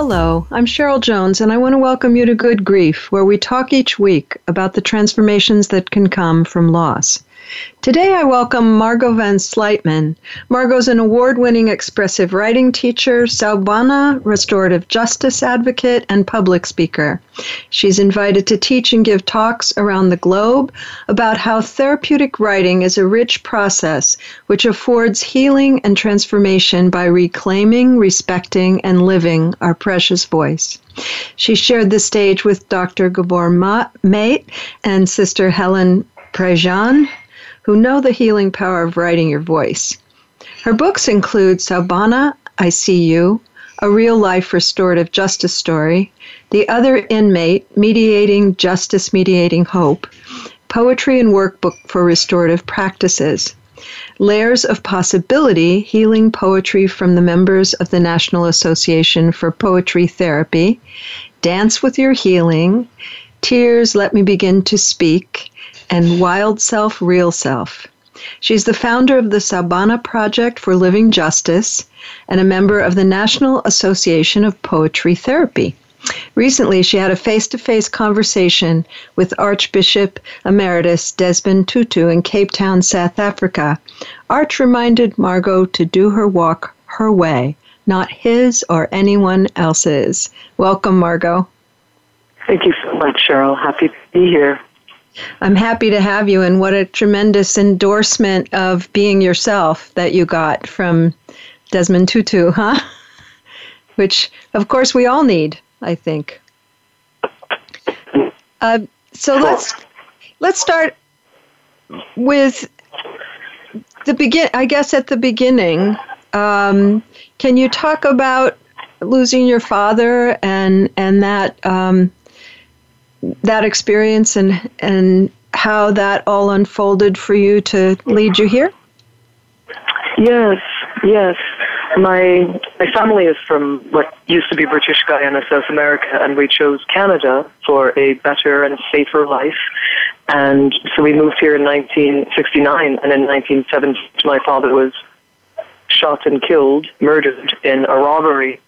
Hello, I'm Cheryl Jones, and I want to welcome you to Good Grief, where we talk each week about the transformations that can come from loss. Today I welcome Margot Van Sluytman. Margot's an award-winning expressive writing teacher, Sawbonna restorative justice advocate, and public speaker. She's invited to teach and give talks around the globe about how therapeutic writing is a rich process which affords healing and transformation by reclaiming, respecting, and living our precious voice. She shared the stage with Dr. Gabor Maté and Sister Helen Prejean, who know the healing power of writing your voice. Her books include Sawbonna, I See You, A Real-Life Restorative Justice Story, The Other Inmate, Mediating Justice, Mediating Hope, Poetry and Workbook for Restorative Practices, Layers of Possibility, Healing Poetry from the Members of the National Association for Poetry Therapy, Dance with Your Healing, Tears, Let Me Begin to Speak, and Wild Self, Real Self. She's the founder of the Sawbonna Project for Living Justice and a member of the National Association of Poetry Therapy. Recently, she had a face-to-face conversation with Archbishop Emeritus Desmond Tutu in Cape Town, South Africa. Arch reminded Margot to do her walk her way, not his or anyone else's. Welcome, Margot. Thank you so much, Cheryl. Happy to be here. I'm happy to have you, and what a tremendous endorsement of being yourself that you got from Desmond Tutu, huh? Which, of course, we all need, I think. So let's start with the begin. I guess at the beginning, can you talk about losing your father and that? That experience and how that all unfolded for you to lead you here? Yes. My family is from what used to be British Guyana, South America, and we chose Canada for a better and safer life. And so we moved here in 1969, and in 1970, my father was shot and killed, murdered in a robbery.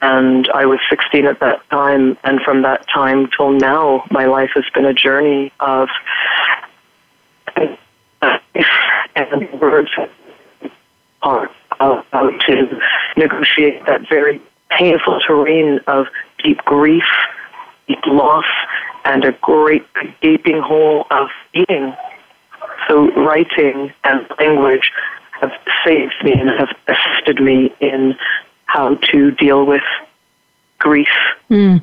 And I was 16 at that time, and from that time till now, my life has been a journey of and words are about to negotiate that very painful terrain of deep grief, deep loss, and a great gaping hole of being. So writing and language have saved me and have assisted me in how to deal with grief. Mm.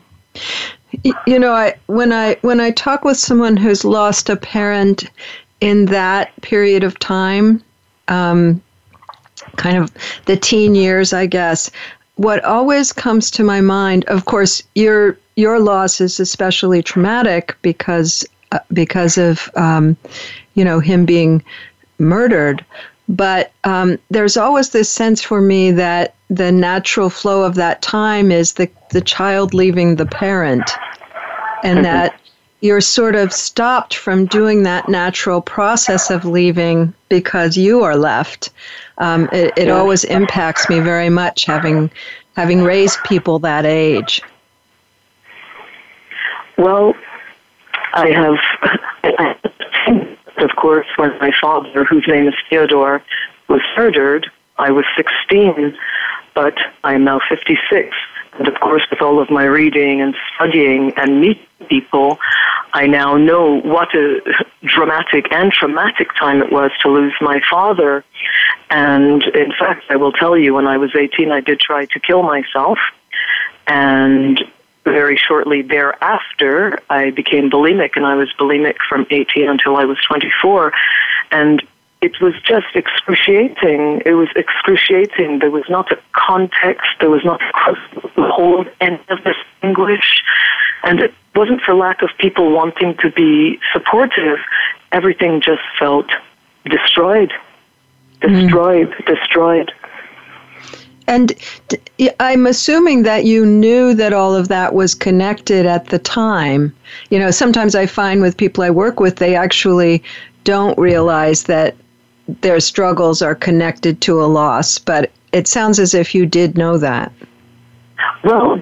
You know, when I talk with someone who's lost a parent in that period of time, kind of the teen years, I guess, what always comes to my mind, of course, your loss is especially traumatic because of him being murdered. But there's always this sense for me that the natural flow of that time is the child leaving the parent, and that you're sort of stopped from doing that natural process of leaving because you are left. It always impacts me very much, having raised people that age. Well, I have... Of course, when my father, whose name is Theodore, was murdered, I was 16, but I am now 56. And of course, with all of my reading and studying and meeting people, I now know what a dramatic and traumatic time it was to lose my father. And in fact, I will tell you, when I was 18, I did try to kill myself. And very shortly thereafter, I became bulimic, and I was bulimic from 18 until I was 24. And It was just excruciating. It was excruciating. There was not a context. There was not the whole end of this English. And it wasn't for lack of people wanting to be supportive. Everything just felt destroyed. And I'm assuming that you knew that all of that was connected at the time. You know, sometimes I find with people I work with, they actually don't realize that their struggles are connected to a loss, but it sounds as if you did know that. Well,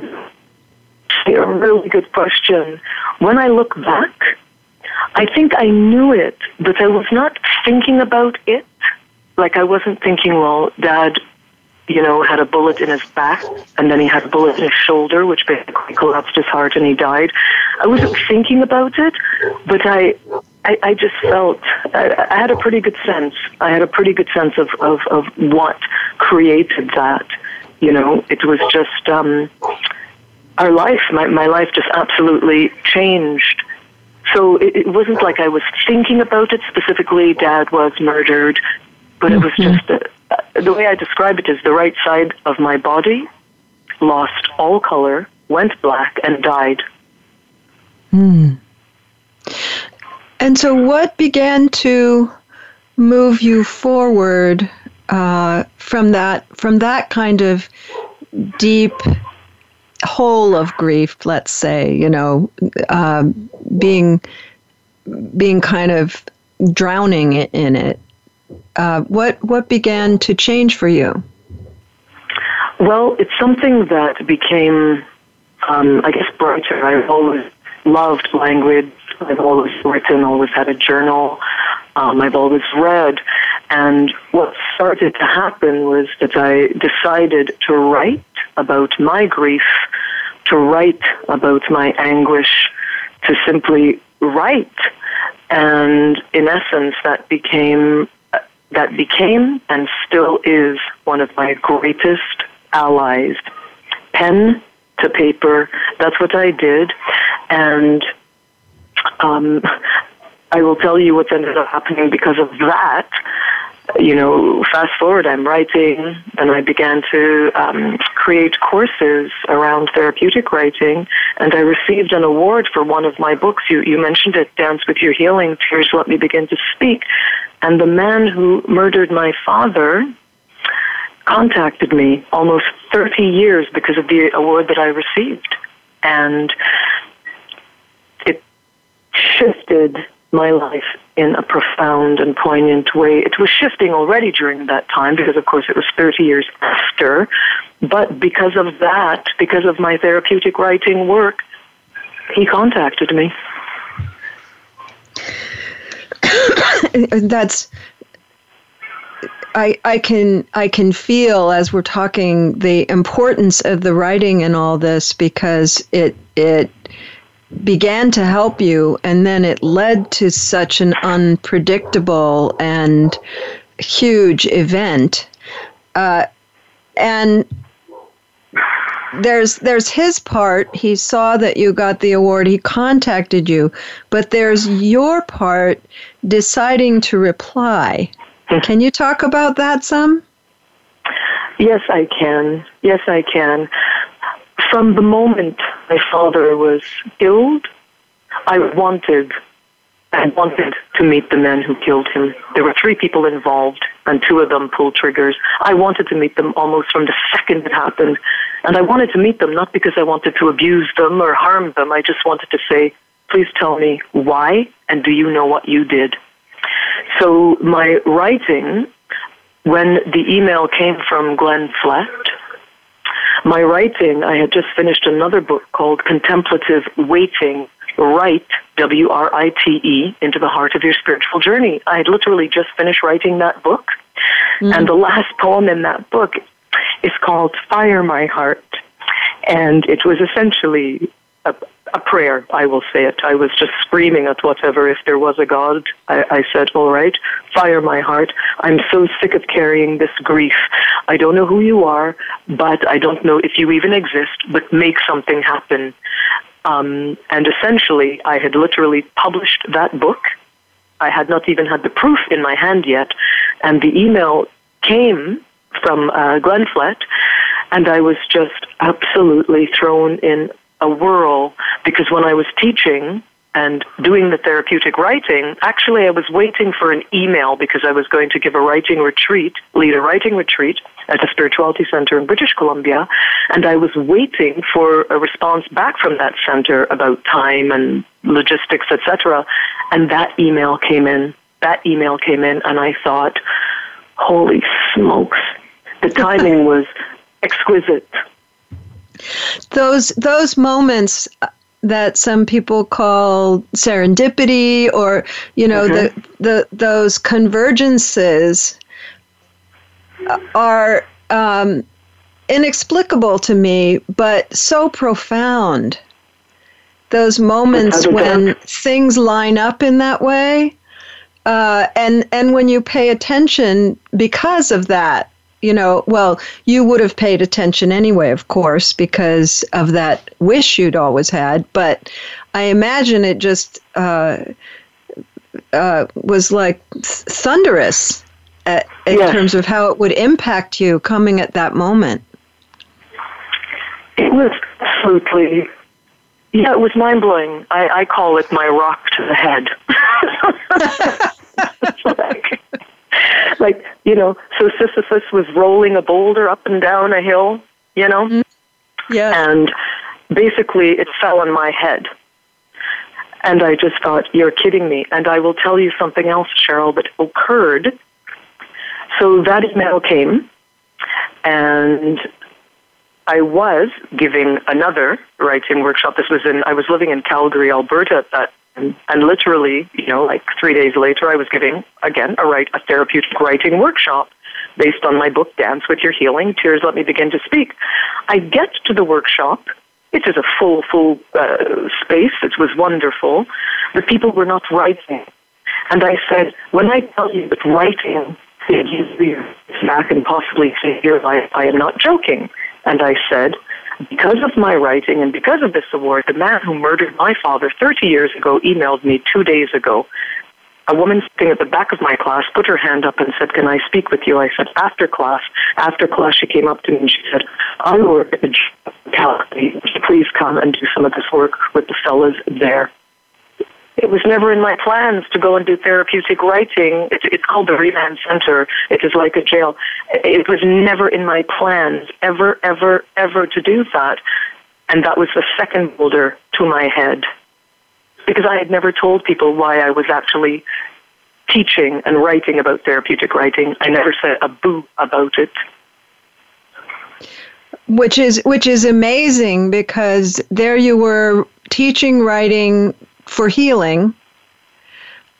a really good question. When I look back, I think I knew it, but I was not thinking about it. Like, I wasn't thinking, well, Dad, you know, had a bullet in his back, and then he had a bullet in his shoulder, which basically collapsed his heart, and he died. I wasn't thinking about it, but I just felt, I had a pretty good sense. I had a pretty good sense of what created that. You know, it was just our life, my life just absolutely changed. So it wasn't like I was thinking about it specifically, Dad was murdered, but it was just the way I describe it is the right side of my body lost all color, went black, and died. Mm. And so what began to move you forward from that kind of deep hole of grief, let's say, you know, being kind of drowning in it? What began to change for you? Well, it's something that became, I guess, brighter. I've always loved language. I've always written, always had a journal. I've always read. And what started to happen was that I decided to write about my grief, to write about my anguish, to simply write. And in essence, that became and still is one of my greatest allies. Pen to paper, that's what I did. And I will tell you what ended up happening because of that. You know, fast forward, I'm writing, and I began to create courses around therapeutic writing, and I received an award for one of my books. You mentioned it, Dance With Your Healing, Tears Let Me Begin to Speak. And the man who murdered my father contacted me almost 30 years because of the award that I received. And it shifted my life in a profound and poignant way. It was shifting already during that time because, of course, it was 30 years after. But because of that, because of my therapeutic writing work, he contacted me. That's, I can feel as we're talking the importance of the writing in all this, because it began to help you, and then it led to such an unpredictable and huge event. And there's his part. He saw that you got the award. He contacted you. But there's your part, deciding to reply. Can you talk about that some? Yes, I can. From the moment my father was killed, I wanted to meet the men who killed him. There were 3 people involved, and 2 of them pulled triggers. I wanted to meet them almost from the second it happened. And I wanted to meet them not because I wanted to abuse them or harm them. I just wanted to say, please tell me why, and do you know what you did? So my writing, when the email came from Glenn Flett, my writing, I had just finished another book called Contemplative Waiting, Write, W-R-I-T-E, Into the Heart of Your Spiritual Journey. I had literally just finished writing that book. Mm-hmm. And the last poem in that book is called Fire My Heart. And it was essentially a prayer, I will say it. I was just screaming at whatever, if there was a God. I said, all right, fire my heart. I'm so sick of carrying this grief. I don't know who you are, but I don't know if you even exist, but make something happen. And essentially, I had literally published that book. I had not even had the proof in my hand yet, and the email came from Glenn Flett, and I was just absolutely thrown in a whirl, because when I was teaching and doing the therapeutic writing, actually I was waiting for an email because I was going to give a writing retreat, lead a writing retreat at the Spirituality Center in British Columbia, and I was waiting for a response back from that center about time and logistics, etc. And that email came in. That email came in, and I thought, holy smokes, the timing was exquisite. Those moments that some people call serendipity, or mm-hmm. those convergences are inexplicable to me, but so profound. Those moments when things line up in that way, and when you pay attention because of that. Well, you would have paid attention anyway, of course, because of that wish you'd always had. But I imagine it just was like thunderous in terms of how it would impact you coming at that moment. It was absolutely, it was mind-blowing. I call it my rock to the head. It's so Sisyphus was rolling a boulder up and down a hill, Yeah. And basically it fell on my head. And I just thought, you're kidding me. And I will tell you something else, Cheryl, that occurred. So that email came, and I was giving another writing workshop. I was living in Calgary, Alberta at that time. And literally, 3 days later, I was giving, again, a therapeutic writing workshop based on my book, Dance With Your Healing, Tears Let Me Begin to Speak. I get to the workshop. It is a full space. It was wonderful. The people were not writing. And I said, when I tell you that writing saved you back and possibly saved your life, I am not joking. And I said, because of my writing and because of this award, the man who murdered my father 30 years ago emailed me 2 days ago. A woman sitting at the back of my class put her hand up and said, can I speak with you? I said, after class. After class, she came up to me and she said, I work at a Calgary. Please come and do some of this work with the fellas there. It was never in my plans to go and do therapeutic writing. It's called the Remand Center. It is like a jail. It was never in my plans ever, ever, ever to do that. And that was the second boulder to my head. Because I had never told people why I was actually teaching and writing about therapeutic writing. I never said a boo about it. Which is amazing, because there you were teaching writing for healing,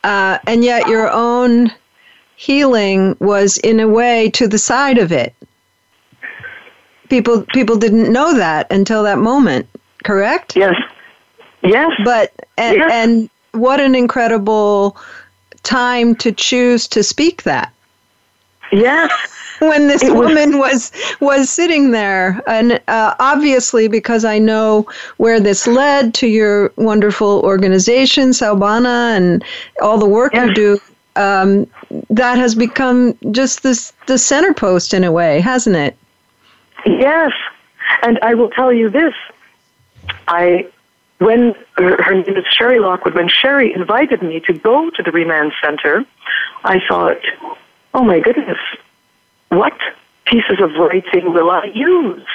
and yet your own healing was in a way to the side of it. People didn't know that until that moment, correct? Yes. And what an incredible time to choose to speak that. Yes. When this woman was sitting there, and obviously, because I know where this led to your wonderful organization, Sawbonna, and all the work you do, that has become just the center post in a way, hasn't it? Yes, and I will tell you this: when her name is Sherry Lockwood, when Sherry invited me to go to the Remand Center, I thought, oh my goodness, what pieces of writing will I use?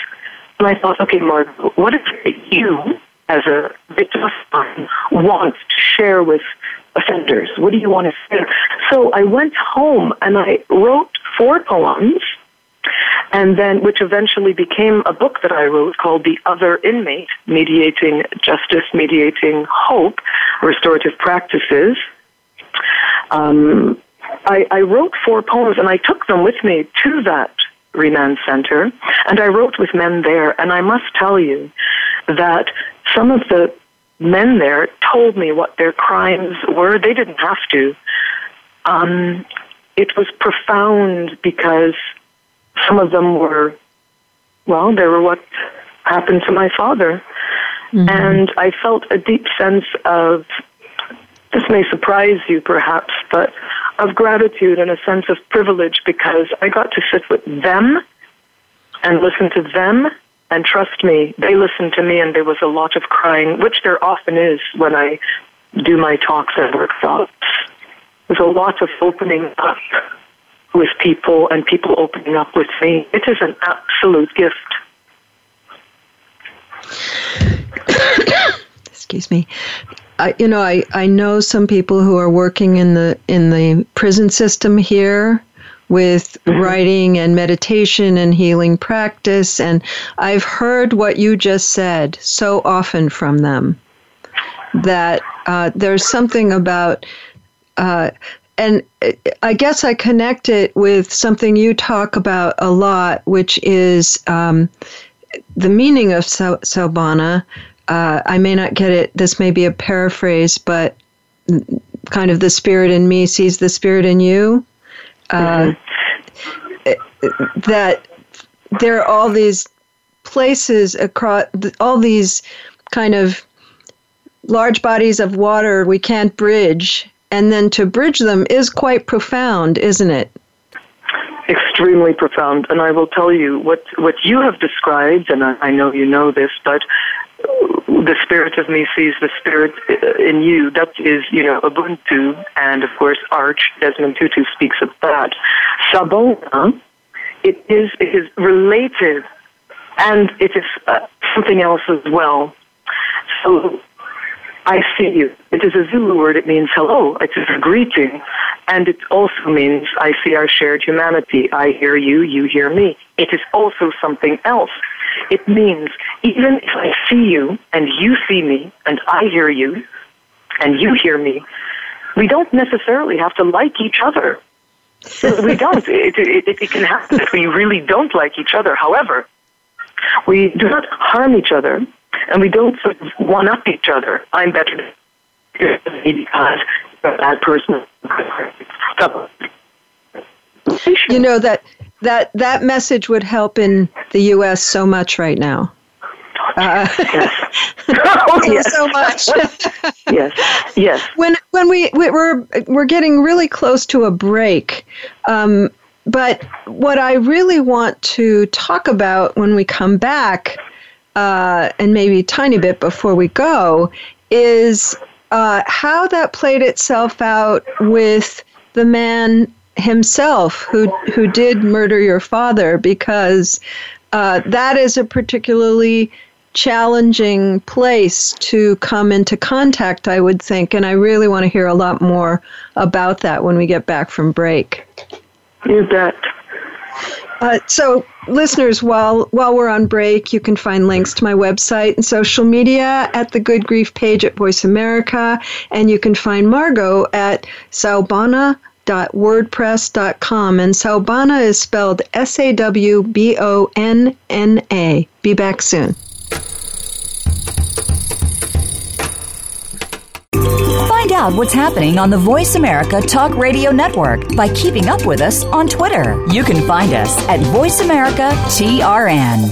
And I thought, okay, Margot, what is it that you, as a victim of crime, want to share with offenders? What do you want to share? So I went home and I wrote 4 poems, and then which eventually became a book that I wrote called The Other Inmate, Mediating Justice, Mediating Hope, Restorative Practices. I wrote 4 poems, and I took them with me to that Remand Center, and I wrote with men there. And I must tell you that some of the men there told me what their crimes were. They didn't have to. It was profound, because some of them were, they were what happened to my father. Mm-hmm. And I felt a deep sense of this may surprise you perhaps, but of gratitude and a sense of privilege, because I got to sit with them and listen to them, and trust me, they listened to me, and there was a lot of crying, which there often is when I do my talks and workshops. There's a lot of opening up with people and people opening up with me. It is an absolute gift. Excuse me. I know some people who are working in the prison system here with writing and meditation and healing practice, and I've heard what you just said so often from them, that there's something about, and I guess I connect it with something you talk about a lot, which is the meaning of Sawbonna. I may not get it, this may be a paraphrase, but kind of the spirit in me sees the spirit in you. That there are all these places across, all these kind of large bodies of water we can't bridge, and then to bridge them is quite profound, isn't it? Extremely profound. And I will tell you, what you have described, and I know you know this, but the spirit of me sees the spirit in you. That is, Ubuntu, and of course, Arch Desmond Tutu speaks of that. Sawbonna, it is related, and it is something else as well. So, I see you. It is a Zulu word. It means hello. It is a greeting, and it also means I see our shared humanity. I hear you. You hear me. It is also something else. It means even if I see you and you see me and I hear you and you hear me, we don't necessarily have to like each other. We don't. It can happen if we really don't like each other. However, we do not harm each other, and we don't sort of one-up each other. I'm better than you because you're a bad person. You know, that message would help in the U.S. so much right now. Yes. Yes. So much. Yes. Yes. When we're getting really close to a break, but what I really want to talk about when we come back, and maybe a tiny bit before we go, is how that played itself out with the man himself who did murder your father, because that is a particularly challenging place to come into contact, I would think, and I really want to hear a lot more about that when we get back from break. You bet. So, listeners, while we're on break, you can find links to my website and social media at the Good Grief page at Voice America, and you can find Margot at sawbonna.wordpress.com, and Sawbonna is spelled Sawbonna. Be back soon. Find out what's happening on the Voice America Talk Radio Network by keeping up with us on Twitter. You can find us at VoiceAmericaTRN.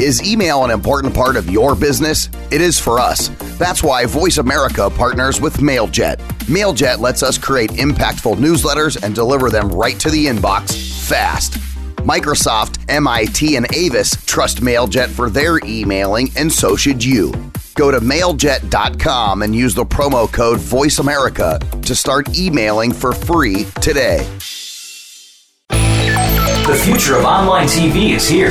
Is email an important part of your business? It is for us. That's why Voice America partners with MailJet. MailJet lets us create impactful newsletters and deliver them right to the inbox fast. Microsoft, MIT, and Avis trust MailJet for their emailing, and so should you. Go to mailjet.com and use the promo code VoiceAmerica to start emailing for free today. The future of online TV is here.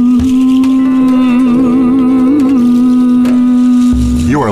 You are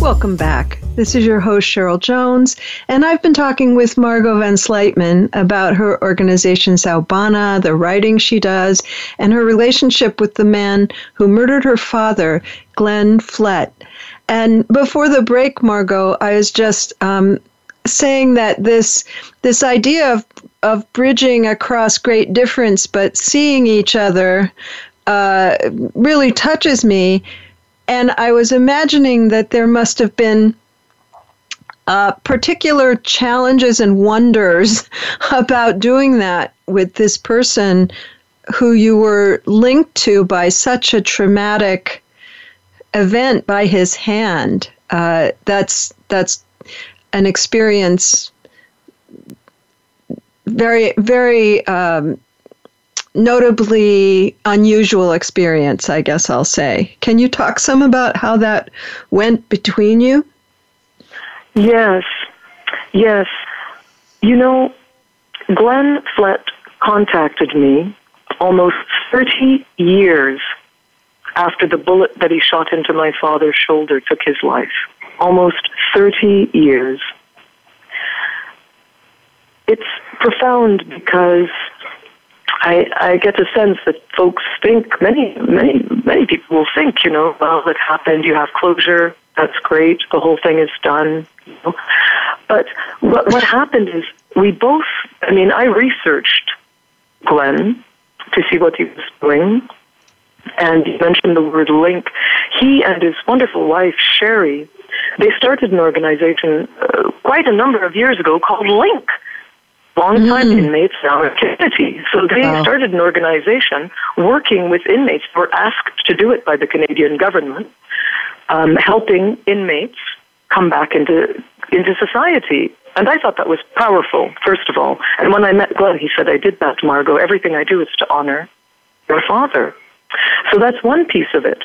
Welcome back. This is your host, Cheryl Jones, and I've been talking with Margot Van Sluytman about her organization, Sawbonna, the writing she does, and her relationship with the man who murdered her father, Glenn Flett. And before the break, Margot, I was just saying that this idea of bridging across great difference but seeing each other really touches me. And I was imagining that there must have been particular challenges and wonders about doing that with this person who you were linked to by such a traumatic event by his hand. That's an experience very, very notably unusual experience, I guess I'll say. Can you talk some about how that went between you? Yes. You know, Glenn Flett contacted me almost 30 years after the bullet that he shot into my father's shoulder took his life. Almost 30 years. It's profound because I get the sense that folks think, many people will think, you know, well, it happened, you have closure, that's great, the whole thing is done. You know? But what happened is I researched Glenn to see what he was doing, and you mentioned the word Link. He and his wonderful wife, Sherry, they started an organization quite a number of years ago called Link. Long-time inmates now in community. So they started an organization working with inmates who were asked to do it by the Canadian government, helping inmates come back into society. And I thought that was powerful, first of all. And when I met Glenn, he said, I did that, Margot. Everything I do is to honor your father. So that's one piece of it.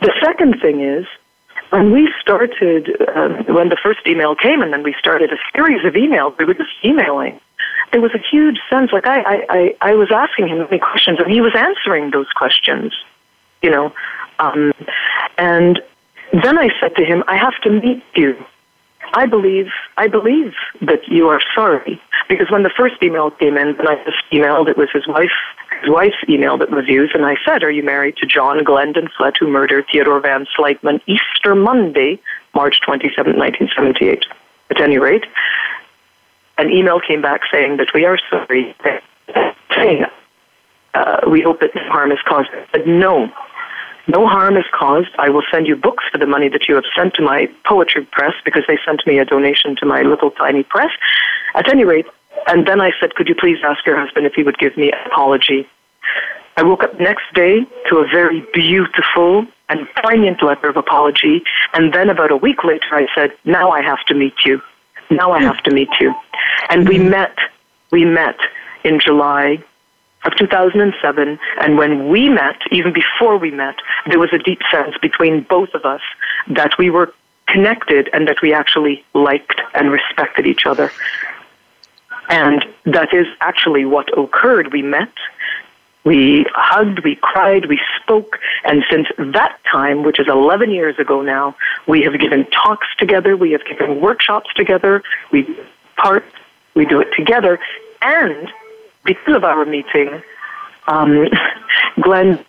The second thing is, when we started, when the first email came and then we started a series of emails, we were just emailing. There was a huge sense, like I was asking him many questions and he was answering those questions, you know. And then I said to him, I have to meet you. I believe that you are sorry. Because when the first email came in, and I just emailed, it was his wife's email that was used, and I said, are you married to John Glendon Flett, who murdered Theodore Van Sluytman Easter Monday, March 27, 1978? At any rate, an email came back saying that we are sorry. We hope that no harm is caused. But no harm is caused. I will send you books for the money that you have sent to my poetry press, because they sent me a donation to my little tiny press. At any rate, and then I said, could you please ask your husband if he would give me an apology? I woke up the next day to a very beautiful and poignant letter of apology. And then about a week later, I said, now I have to meet you. And we met in July of 2007. And when we met, even before we met, there was a deep sense between both of us that we were connected and that we actually liked and respected each other. And that is actually what occurred. We met, we hugged, we cried, we spoke, and since that time, which is 11 years ago now, we have given talks together, we have given workshops together, we do it together, and because of our meeting, Glenn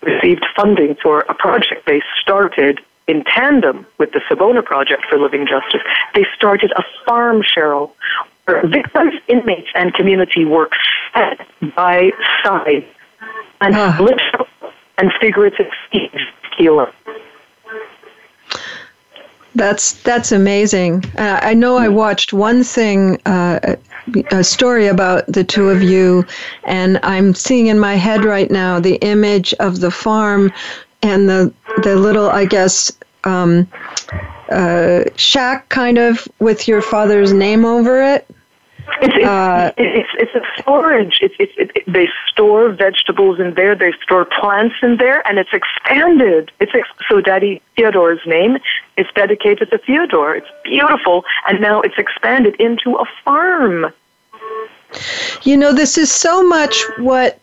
received funding for a project they started in tandem with the Sawbonna Project for Living Justice. They started a farm, Cheryl, where victims, inmates, and community work side by side, and literal and figurative healer. That's amazing. I know I watched one thing, a story about the two of you, and I'm seeing in my head right now the image of the farm and the little, I guess, shack kind of with your father's name over it. It's a storage. They store vegetables in there. They store plants in there, and it's expanded. So Daddy Theodore's name is dedicated to Theodore. It's beautiful, and now it's expanded into a farm. You know, this is so much what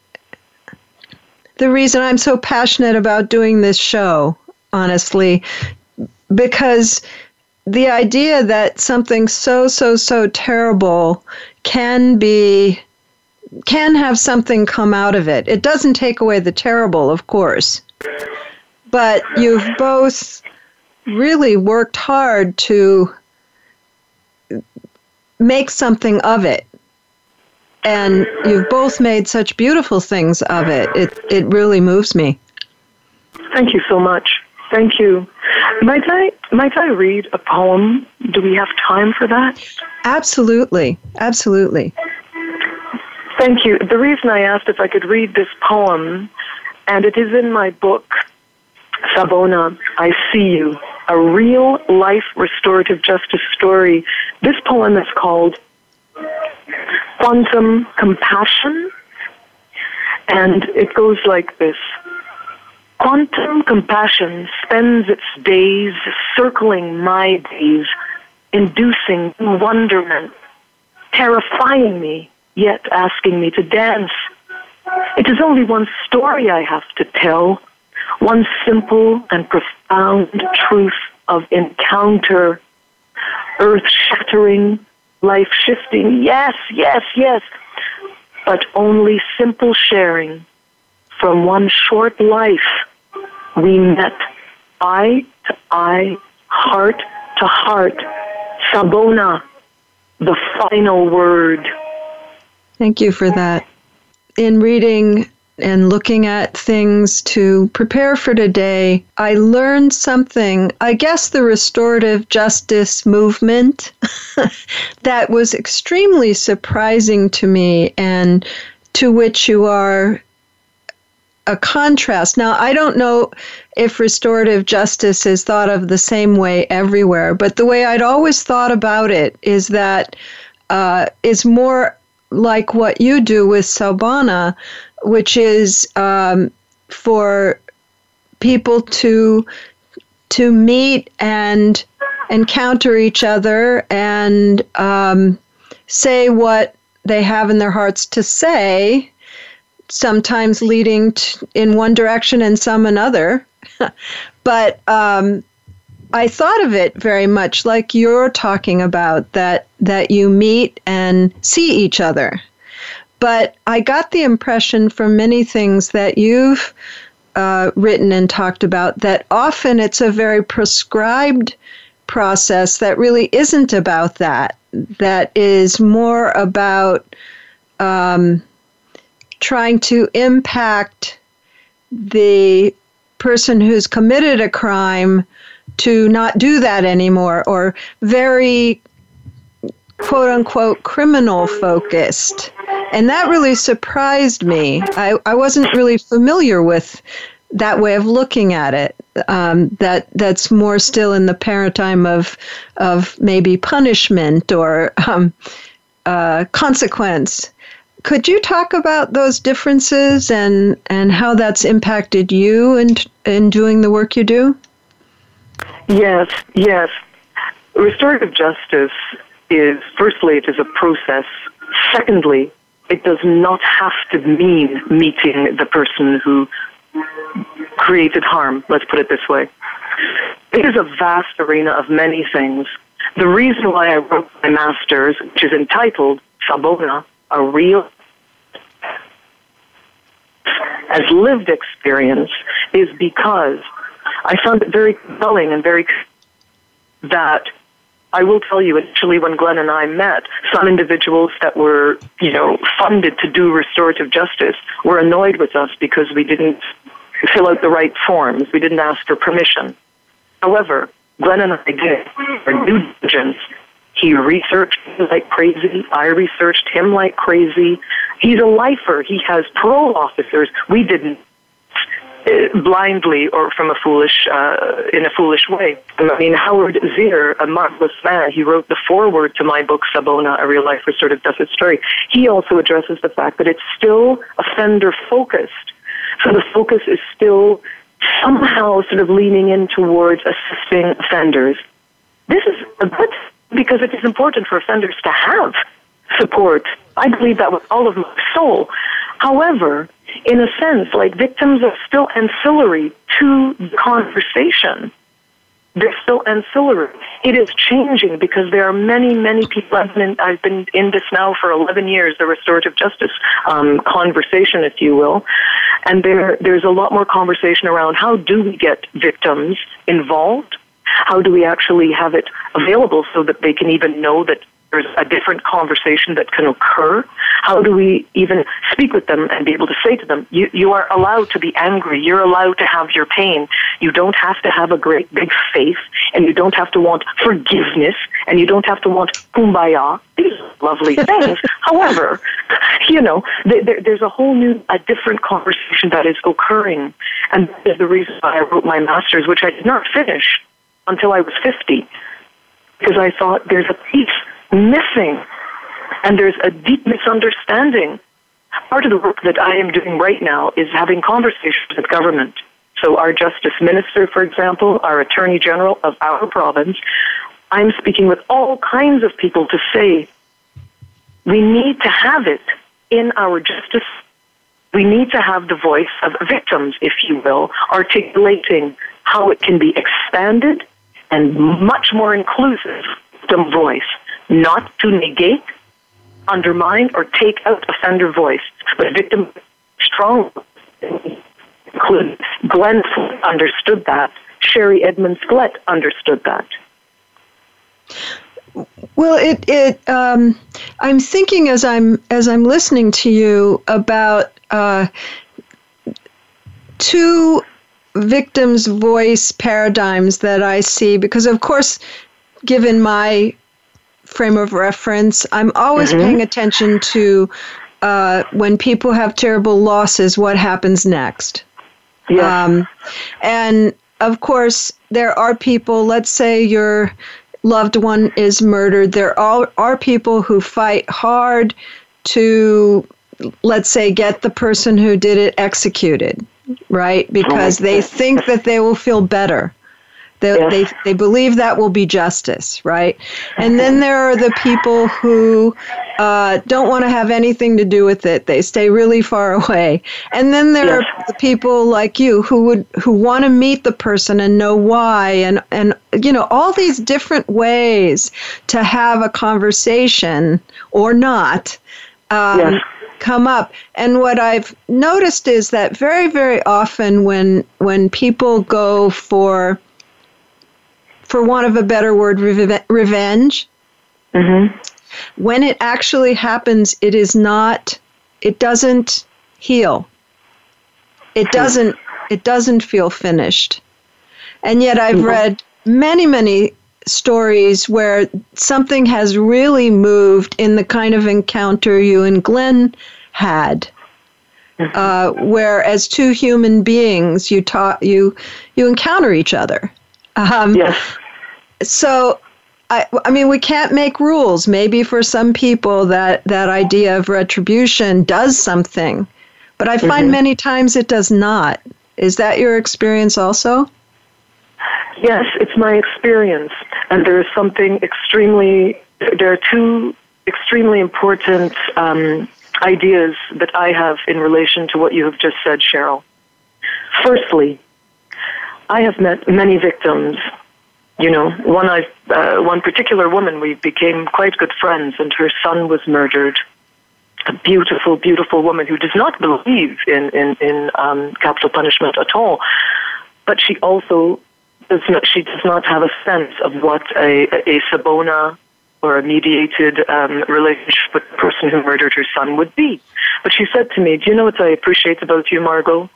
the reason I'm so passionate about doing this show, honestly, because the idea that something so terrible can have something come out of it. It doesn't take away the terrible, of course. But you've both really worked hard to make something of it. And you've both made such beautiful things of it. It really moves me. Thank you so much. Thank you. Might I read a poem? Do we have time for that? Absolutely. Thank you. The reason I asked if I could read this poem, and it is in my book, Sawbonna, I See You, a real life restorative justice story. This poem is called Quantum Compassion, and it goes like this. Quantum compassion spends its days circling my days, inducing wonderment, terrifying me, yet asking me to dance. It is only one story I have to tell, one simple and profound truth of encounter, earth-shattering, life-shifting, yes, but only simple sharing from one short life. We met eye to eye, heart to heart. Sawbonna, the final word. Thank you for that. In reading and looking at things to prepare for today, I learned something, I guess the restorative justice movement, that was extremely surprising to me and to which you are a contrast. Now, I don't know if restorative justice is thought of the same way everywhere, but the way I'd always thought about it is that it's more like what you do with Sawbonna, which is for people to meet and encounter each other and say what they have in their hearts to say, sometimes leading in one direction and some another. But I thought of it very much like you're talking about, that you meet and see each other. But I got the impression from many things that you've written and talked about that often it's a very prescribed process that really isn't about that. That is more about trying to impact the person who's committed a crime to not do that anymore, or very quote-unquote criminal-focused. And that really surprised me. I wasn't really familiar with that way of looking at it, that's more still in the paradigm of maybe punishment or consequence. Could you talk about those differences and how that's impacted you in doing the work you do? Yes. Restorative justice is, firstly, it is a process. Secondly, it does not have to mean meeting the person who created harm. Let's put it this way. It is a vast arena of many things. The reason why I wrote my master's, which is entitled Sawbonna, a real as lived experience, is because I found it very compelling and very that I will tell you, initially when Glenn and I met, some individuals that were, funded to do restorative justice were annoyed with us because we didn't fill out the right forms. We didn't ask for permission. However, Glenn and I did our due diligence. He researched me like crazy. I researched him like crazy. He's a lifer. He has parole officers. We didn't blindly or from a foolish way. I mean, Howard Zehr, a marvelous man, he wrote the foreword to my book, Sawbonna, A Real Life Restorative Justice Story. He also addresses the fact that it's still offender-focused. So the focus is still somehow sort of leaning in towards assisting offenders. This is a good thing because it is important for offenders to have support. I believe that with all of my soul. However, in a sense, like victims are still ancillary to the conversation. They're still ancillary. It is changing because there are many, many people. I've been in this now for 11 years, the restorative justice conversation, if you will. And there's a lot more conversation around how do we get victims involved? How do we actually have it available so that they can even know that there's a different conversation that can occur? How do we even speak with them and be able to say to them, you are allowed to be angry, you're allowed to have your pain, you don't have to have a great big faith, and you don't have to want forgiveness, and you don't have to want kumbaya, these lovely things. However, there's a whole new, a different conversation that is occurring, and that is the reason why I wrote my master's, which I did not finish until I was 50, because I thought there's a piece missing, and there's a deep misunderstanding. Part of the work that I am doing right now is having conversations with government. So our Justice Minister, for example, our Attorney General of our province, I'm speaking with all kinds of people to say, we need to have it in our justice. We need to have the voice of victims, if you will, articulating how it can be expanded and much more inclusive victim voice. Not to negate, undermine, or take out offender voice, but victim strong. Glenn understood that. Sherry Edmonds Glett understood that. Well, I'm thinking as I'm listening to you about two victims' voice paradigms that I see, because of course, given my frame of reference, I'm always paying attention to when people have terrible losses, what happens next. Yeah. And of course, there are people, let's say your loved one is murdered, there are people who fight hard to, let's say, get the person who did it executed, right? Because they think that they will feel better. They believe that will be justice, right? And then there are the people who don't want to have anything to do with it. They stay really far away. And then there are the people like you who want to meet the person and know why, and all these different ways to have a conversation or not come up. And what I've noticed is that very, very often when people go for want of a better word, revenge. Mm-hmm. When it actually happens, it is not. It doesn't heal. It doesn't feel finished. And yet, I've read many, many stories where something has really moved in the kind of encounter you and Glenn had. Where, as two human beings, you encounter each other. So, I mean, we can't make rules. Maybe for some people that idea of retribution does something. But I find many times it does not. Is that your experience also? Yes, it's my experience. And there is there are two extremely important ideas that I have in relation to what you have just said, Cheryl. Firstly, I have met many victims. One particular woman, we became quite good friends, and her son was murdered. A beautiful, beautiful woman who does not believe in capital punishment at all, but she also she does not have a sense of what a Sawbonna or a mediated relationship with the person who murdered her son would be. But she said to me, "Do you know what I appreciate about you, Margot?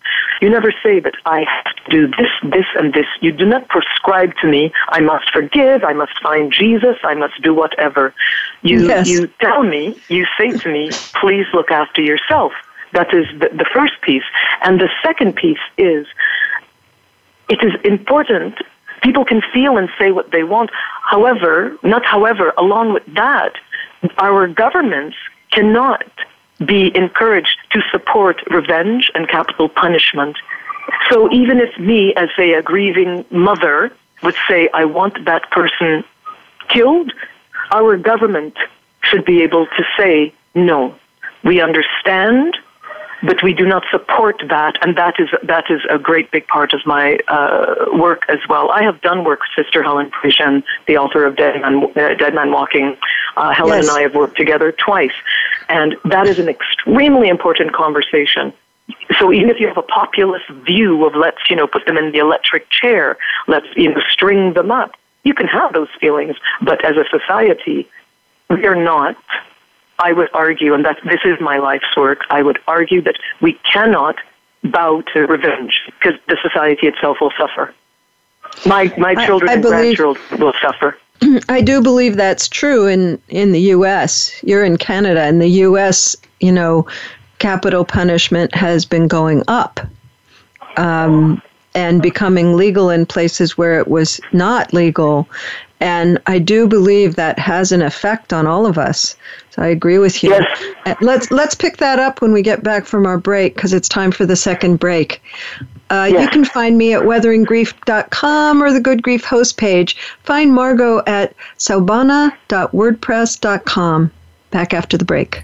You never say that I have to do this, this, and this. You do not prescribe to me, I must forgive, I must find Jesus, I must do whatever. You tell me, you say to me, please look after yourself." That is the first piece. And the second piece is, it is important. People can feel and say what they want. However, along with that, our governments cannot be encouraged to support revenge and capital punishment. So even if me, as say, a grieving mother, would say, I want that person killed, our government should be able to say, no, we understand, but we do not support that, and that is a great big part of my work as well. I have done work with Sister Helen Prejean, the author of Dead Man Walking. Helen and I have worked together twice, and that is an extremely important conversation. So even if you have a populist view of let's, put them in the electric chair, let's, string them up, you can have those feelings, but as a society, we are not... I would argue, and that this is my life's work, I would argue that we cannot bow to revenge because the society itself will suffer. My children and grandchildren will suffer. I do believe that's true in the U.S. You're in Canada. In the U.S., capital punishment has been going up and becoming legal in places where it was not legal. And I do believe that has an effect on all of us. So I agree with you. Yes. Let's pick that up when we get back from our break, because it's time for the second break. You can find me at weatheringgrief.com or the Good Grief host page. Find Margot at sawbonna.wordpress.com. Back after the break.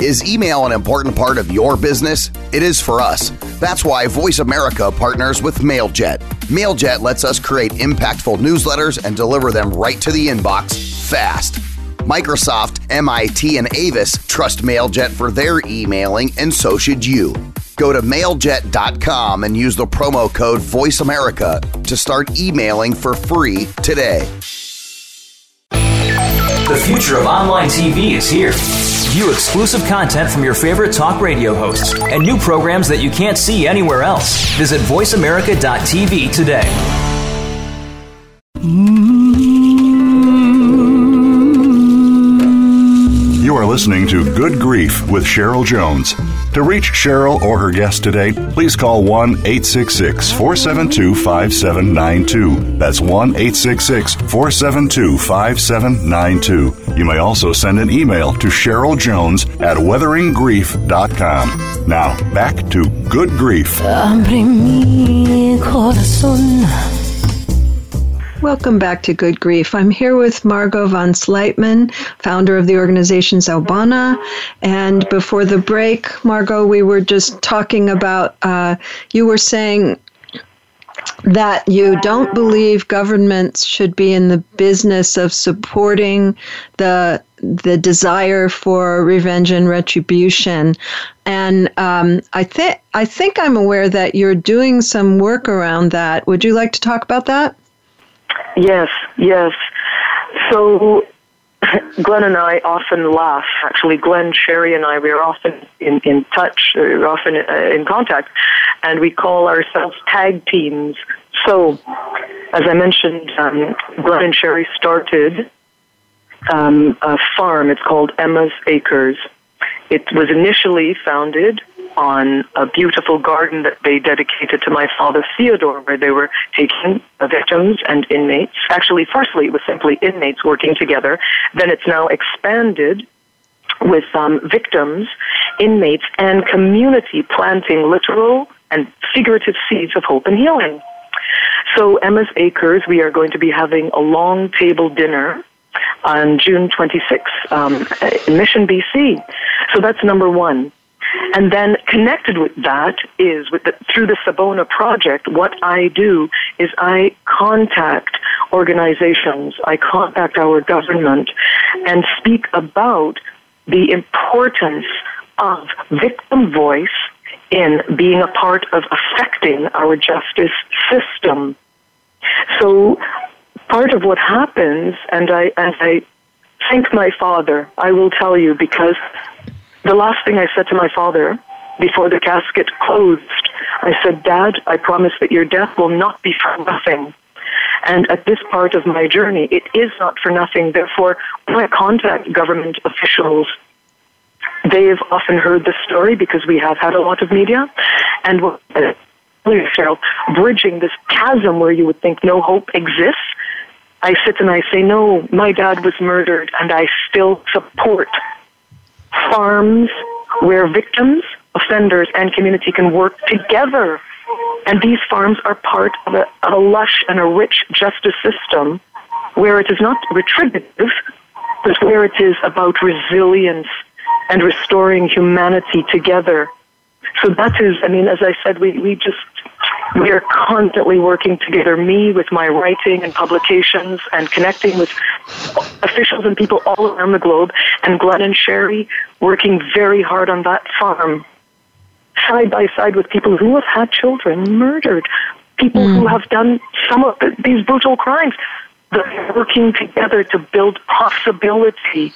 Is email an important part of your business? It is for us. That's why Voice America partners with MailJet. MailJet lets us create impactful newsletters and deliver them right to the inbox fast. Microsoft, MIT, and Avis trust MailJet for their emailing, and so should you. Go to MailJet.com and use the promo code VoiceAmerica to start emailing for free today. The future of online TV is here. View exclusive content from your favorite talk radio hosts and new programs that you can't see anywhere else. Visit voiceamerica.tv today. You are listening to Good Grief with Cheryl Jones. To reach Cheryl or her guest today, please call 1-866-472-5792. That's 1-866-472-5792. You may also send an email to Cheryl Jones at weatheringgrief.com. Now, back to Good Grief. Welcome back to Good Grief. I'm here with Margot Van Sluytman, founder of the organization Sawbonna. And before the break, Margot, we were just talking about, you were saying that you don't believe governments should be in the business of supporting the the desire for revenge and retribution. And I think I'm aware that you're doing some work around that. Would you like to talk about that? Yes. So Glenn and I often laugh. Actually, Glenn, Sherry, and I, we're often in touch, we're often in contact, and we call ourselves tag teams. So, as I mentioned, Glenn and Sherry started a farm. It's called Emma's Acres. It was initially founded on a beautiful garden that they dedicated to my father, Theodore, where they were taking victims and inmates. Actually, firstly, it was simply inmates working together. Then it's now expanded with victims, inmates, and community planting literal and figurative seeds of hope and healing. So Emma's Acres, we are going to be having a long table dinner on June 26th in Mission, BC. So that's number one. And then connected with that is, through the Sawbonna project, what I do is I contact organizations, I contact our government, and speak about the importance of victim voice in being a part of affecting our justice system. So part of what happens, and I thank my father, I will tell you, because the last thing I said to my father before the casket closed, I said, "Dad, I promise that your death will not be for nothing. And at this part of my journey, it is not for nothing. Therefore, when I contact government officials, they've often heard this story because we have had a lot of media. And Cheryl, bridging this chasm where you would think no hope exists, I sit and I say, no, my dad was murdered, and I still support farms where victims, offenders, and community can work together. And these farms are part of a lush and a rich justice system where it is not retributive, but where it is about resilience and restoring humanity together. So that is, I mean, as I said, we are constantly working together, me with my writing and publications and connecting with officials and people all around the globe, and Glenn and Sherry working very hard on that farm, side by side with people who have had children murdered, people who have done some of these brutal crimes. They're working together to build possibility,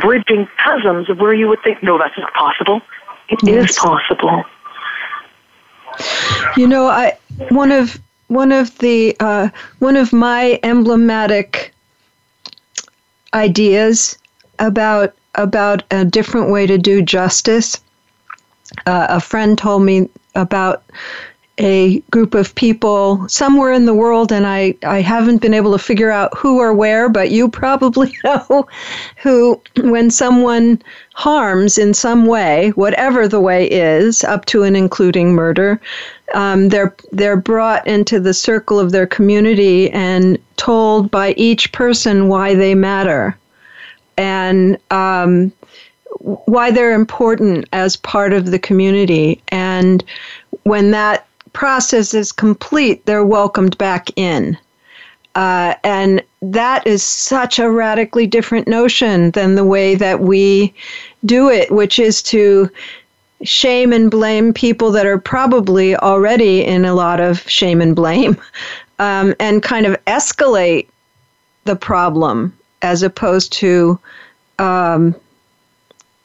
bridging chasms of where you would think, no, that's not possible. It is possible. You know, one of my emblematic ideas about a different way to do justice. A friend told me about a group of people somewhere in the world, and I haven't been able to figure out who or where, but you probably know who, when someone harms in some way, whatever the way is, up to and including murder, they're brought into the circle of their community and told by each person why they matter and why they're important as part of the community. And when that process is complete, they're welcomed back in. And that is such a radically different notion than the way that we do it, which is to shame and blame people that are probably already in a lot of shame and blame, and kind of escalate the problem as opposed to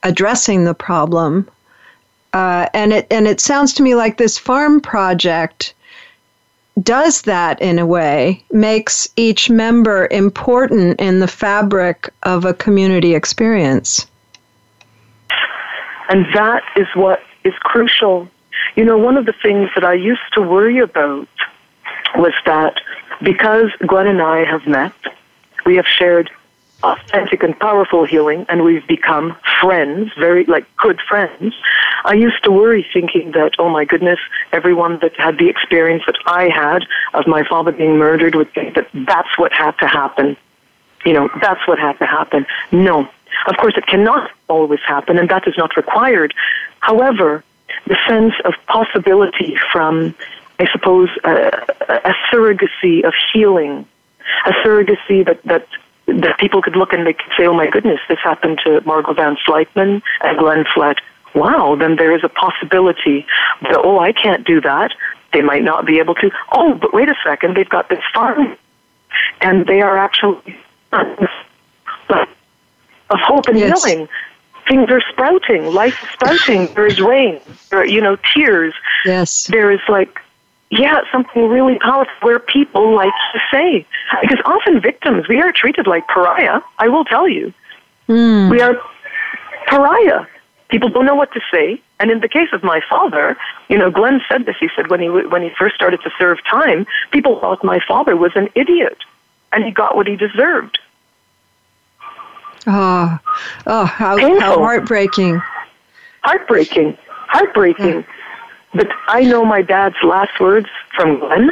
addressing the problem. And it sounds to me like this farm project does that in a way, makes each member important in the fabric of a community experience. And that is what is crucial. You know, one of the things that I used to worry about was that because Glenn and I have met, we have shared authentic and powerful healing, and we've become friends, very good friends. I used to worry thinking that, oh my goodness, everyone that had the experience that I had of my father being murdered would think that that's what had to happen. You know, that's what had to happen. No, of course it cannot always happen, and that is not required. However, the sense of possibility from, I suppose, a surrogacy of healing, a surrogacy that that people could look and they could say, oh my goodness, this happened to Margot Van Sluytman and Glenn Flett. Wow, then there is a possibility that, oh, I can't do that. They might not be able to. Oh, but wait a second, they've got this farm, and they are actually of hope and healing. Things are sprouting. Life is sprouting. There is rain. There are, tears. Yes. There is something really powerful where people like to say. Because often victims, we are treated like pariah, I will tell you. Mm. We are pariah. People don't know what to say. And in the case of my father, Glenn said this. He said when he first started to serve time, people thought my father was an idiot. And he got what he deserved. Oh, how heartbreaking. Heartbreaking. Mm. But I know my dad's last words from Glenn,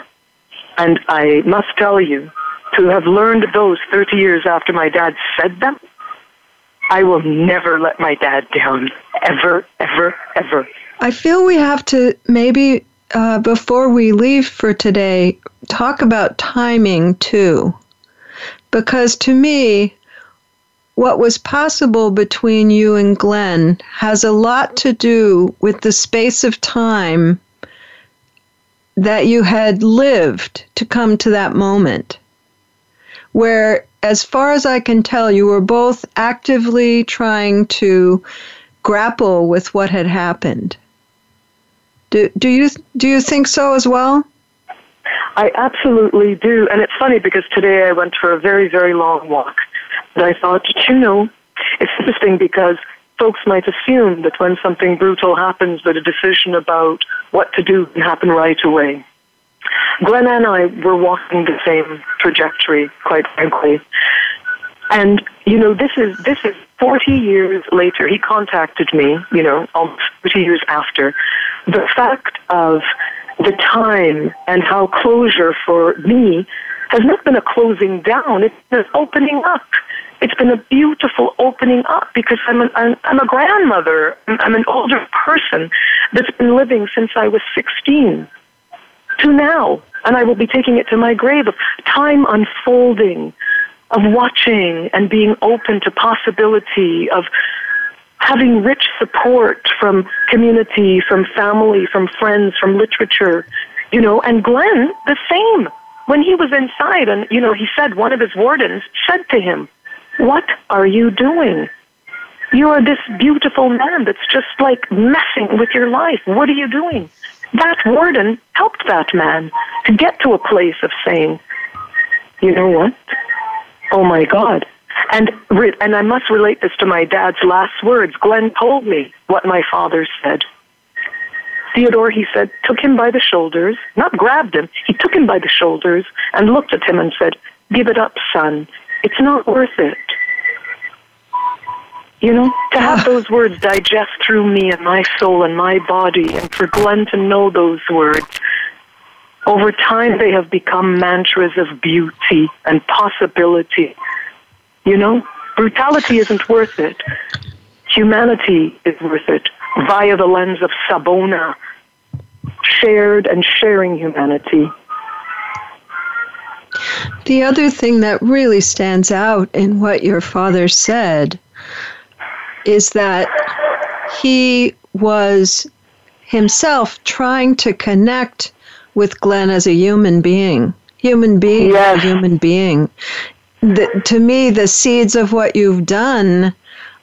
and I must tell you, to have learned those 30 years after my dad said them, I will never let my dad down. Ever, ever, ever. I feel we have to maybe, before we leave for today, talk about timing too. Because to me, what was possible between you and Glenn has a lot to do with the space of time that you had lived to come to that moment, where, as far as I can tell, you were both actively trying to grapple with what had happened. Do you think so as well? I absolutely do. And it's funny because today I went for a very, very long walk. And I thought, it's interesting because folks might assume that when something brutal happens, that a decision about what to do can happen right away. Glenn and I were walking the same trajectory, quite frankly. And, this is 40 years later. He contacted me, almost 30 years after. The fact of the time and how closure for me has not been a closing down. It's an opening up. It's been a beautiful opening up because I'm a grandmother. I'm an older person that's been living since I was 16 to now. And I will be taking it to my grave of time unfolding, of watching and being open to possibility, of having rich support from community, from family, from friends, from literature, and Glenn, the same. When he was inside and, he said, one of his wardens said to him, "What are you doing? You are this beautiful man that's just like messing with your life. What are you doing?" That warden helped that man to get to a place of saying, you know what? Oh my God. And I must relate this to my dad's last words. Glenn told me what my father said. Theodore, he said, took him by the shoulders, not grabbed him. He took him by the shoulders and looked at him and said, "Give it up, son. It's not worth it." To have those words digest through me and my soul and my body, and for Glenn to know those words, over time they have become mantras of beauty and possibility. Brutality isn't worth it. Humanity is worth it via the lens of Sawbonna, shared and sharing humanity. The other thing that really stands out in what your father said is that he was himself trying to connect with Glenn as a human being. To me, the seeds of what you've done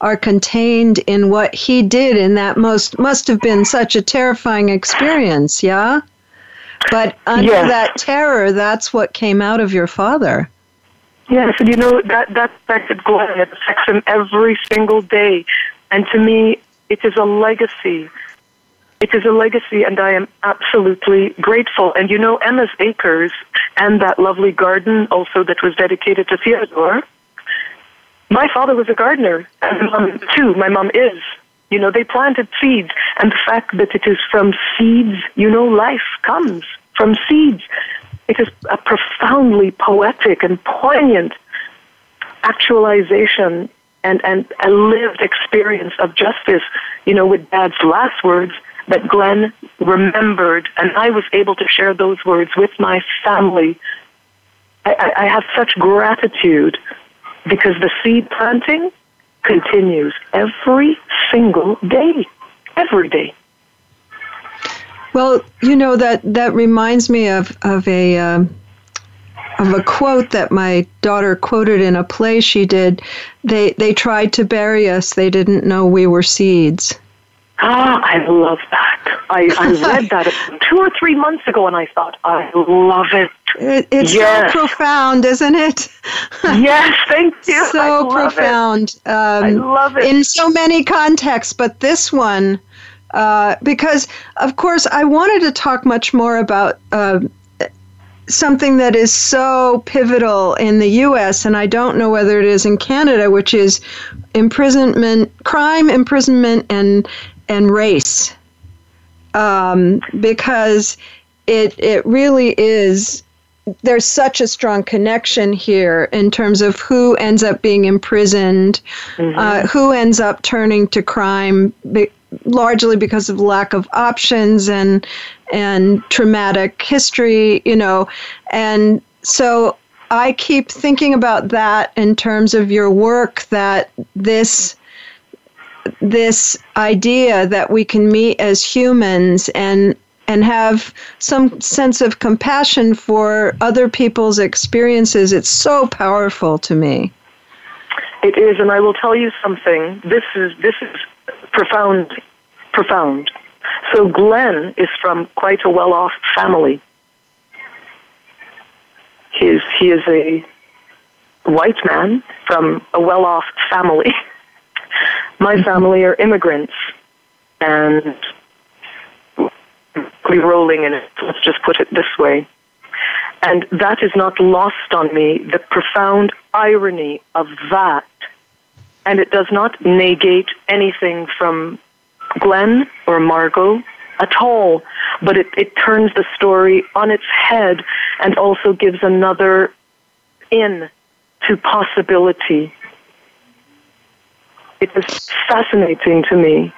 are contained in what he did in that must have been such a terrifying experience, yeah? But under that terror, that's what came out of your father. Yes, and that affected Glenn. It affects him every single day. And to me, it is a legacy. It is a legacy, and I am absolutely grateful. And Emma's Acres and that lovely garden also that was dedicated to Theodore. My father was a gardener, and my mom too. My mom is. They planted seeds, and the fact that it is from seeds, life comes from seeds. It is a profoundly poetic and poignant actualization and a lived experience of justice, with Dad's last words that Glenn remembered, and I was able to share those words with my family. I have such gratitude because the seed planting continues every single day, every day. Well, you know, that reminds me of a quote that my daughter quoted in a play she did. They tried to bury us. They didn't know we were seeds. Ah, I love that. I read that 2 or 3 months ago, and I thought, I love it. It's yes. So profound, isn't it? Yes, thank you. So profound. I love it. In so many contexts, but this one, because, of course, I wanted to talk much more about something that is so pivotal in the U.S., and I don't know whether it is in Canada, which is imprisonment, and race, because it really is, there's such a strong connection here in terms of who ends up being imprisoned, mm-hmm. Who ends up turning to crime, largely because of lack of options and traumatic history, you know. And so I keep thinking about that in terms of your work, that this idea that we can meet as humans and have some sense of compassion for other people's experiences. It's so powerful to me. It is, and I will tell you something. This is profound. So Glenn is from quite a well-off family. He is a white man from a well-off family. My family are immigrants, and we're rolling in it, let's just put it this way. And that is not lost on me, the profound irony of that. And it does not negate anything from Glenn or Margot at all, but it turns the story on its head and also gives another in to possibility. It is fascinating to me,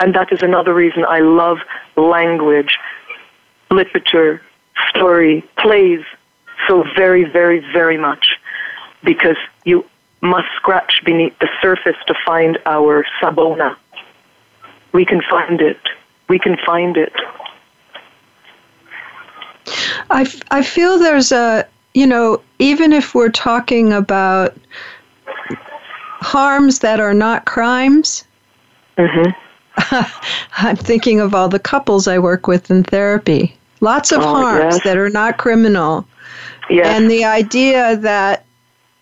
and that is another reason I love language, literature, story, plays so very, very, very much, because you must scratch beneath the surface to find our Sawbonna. We can find it. I feel there's a, you know, even if we're talking about harms that are not crimes, mm-hmm. I'm thinking of all the couples I work with in therapy. Lots of harms yes. that are not criminal. Yes. And the idea that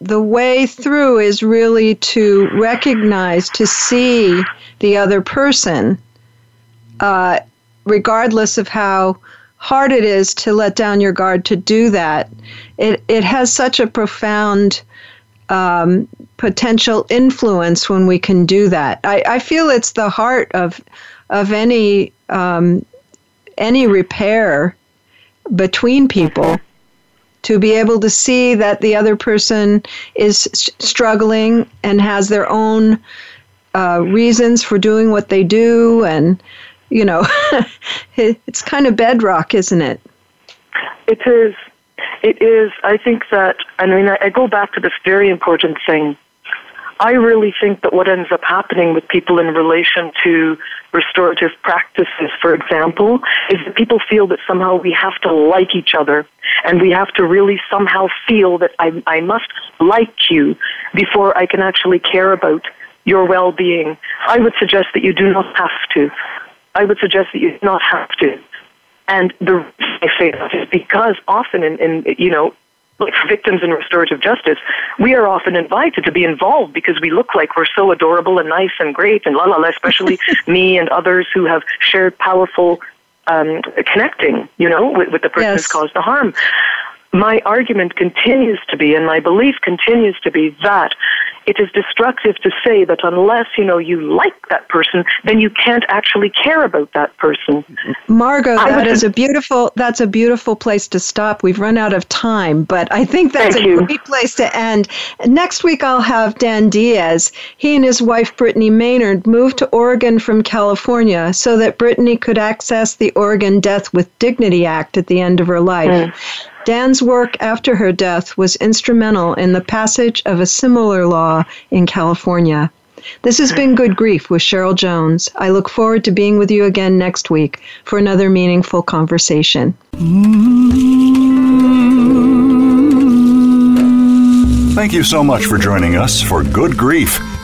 the way through is really to recognize, to see the other person, regardless of how hard it is to let down your guard to do that. It has such a profound potential influence when we can do that. I feel it's the heart of any repair between people, to be able to see that the other person is struggling and has their own reasons for doing what they do. And, you know, it's kind of bedrock, isn't it? It is. I think that, I mean, I go back to this very important thing. I really think that what ends up happening with people in relation to restorative practices, for example, is that people feel that somehow we have to like each other, and we have to really somehow feel that I must like you before I can actually care about your well-being. I would suggest that you do not have to. And the reason I say that is because often in you know, like victims in restorative justice, we are often invited to be involved because we look like we're so adorable and nice and great and la, especially me and others who have shared powerful connecting, you know, with the person yes. who's caused the harm. My argument continues to be, and my belief continues to be, that it is destructive to say that unless, you know, you like that person, then you can't actually care about that person. Margot, that's a beautiful place to stop. We've run out of time, but I think that's great place to end. Next week, I'll have Dan Diaz. He and his wife, Brittany Maynard, moved to Oregon from California so that Brittany could access the Oregon Death with Dignity Act at the end of her life. Mm. Dan's work after her death was instrumental in the passage of a similar law in California. This has been Good Grief with Cheryl Jones. I look forward to being with you again next week for another meaningful conversation. Thank you so much for joining us for Good Grief.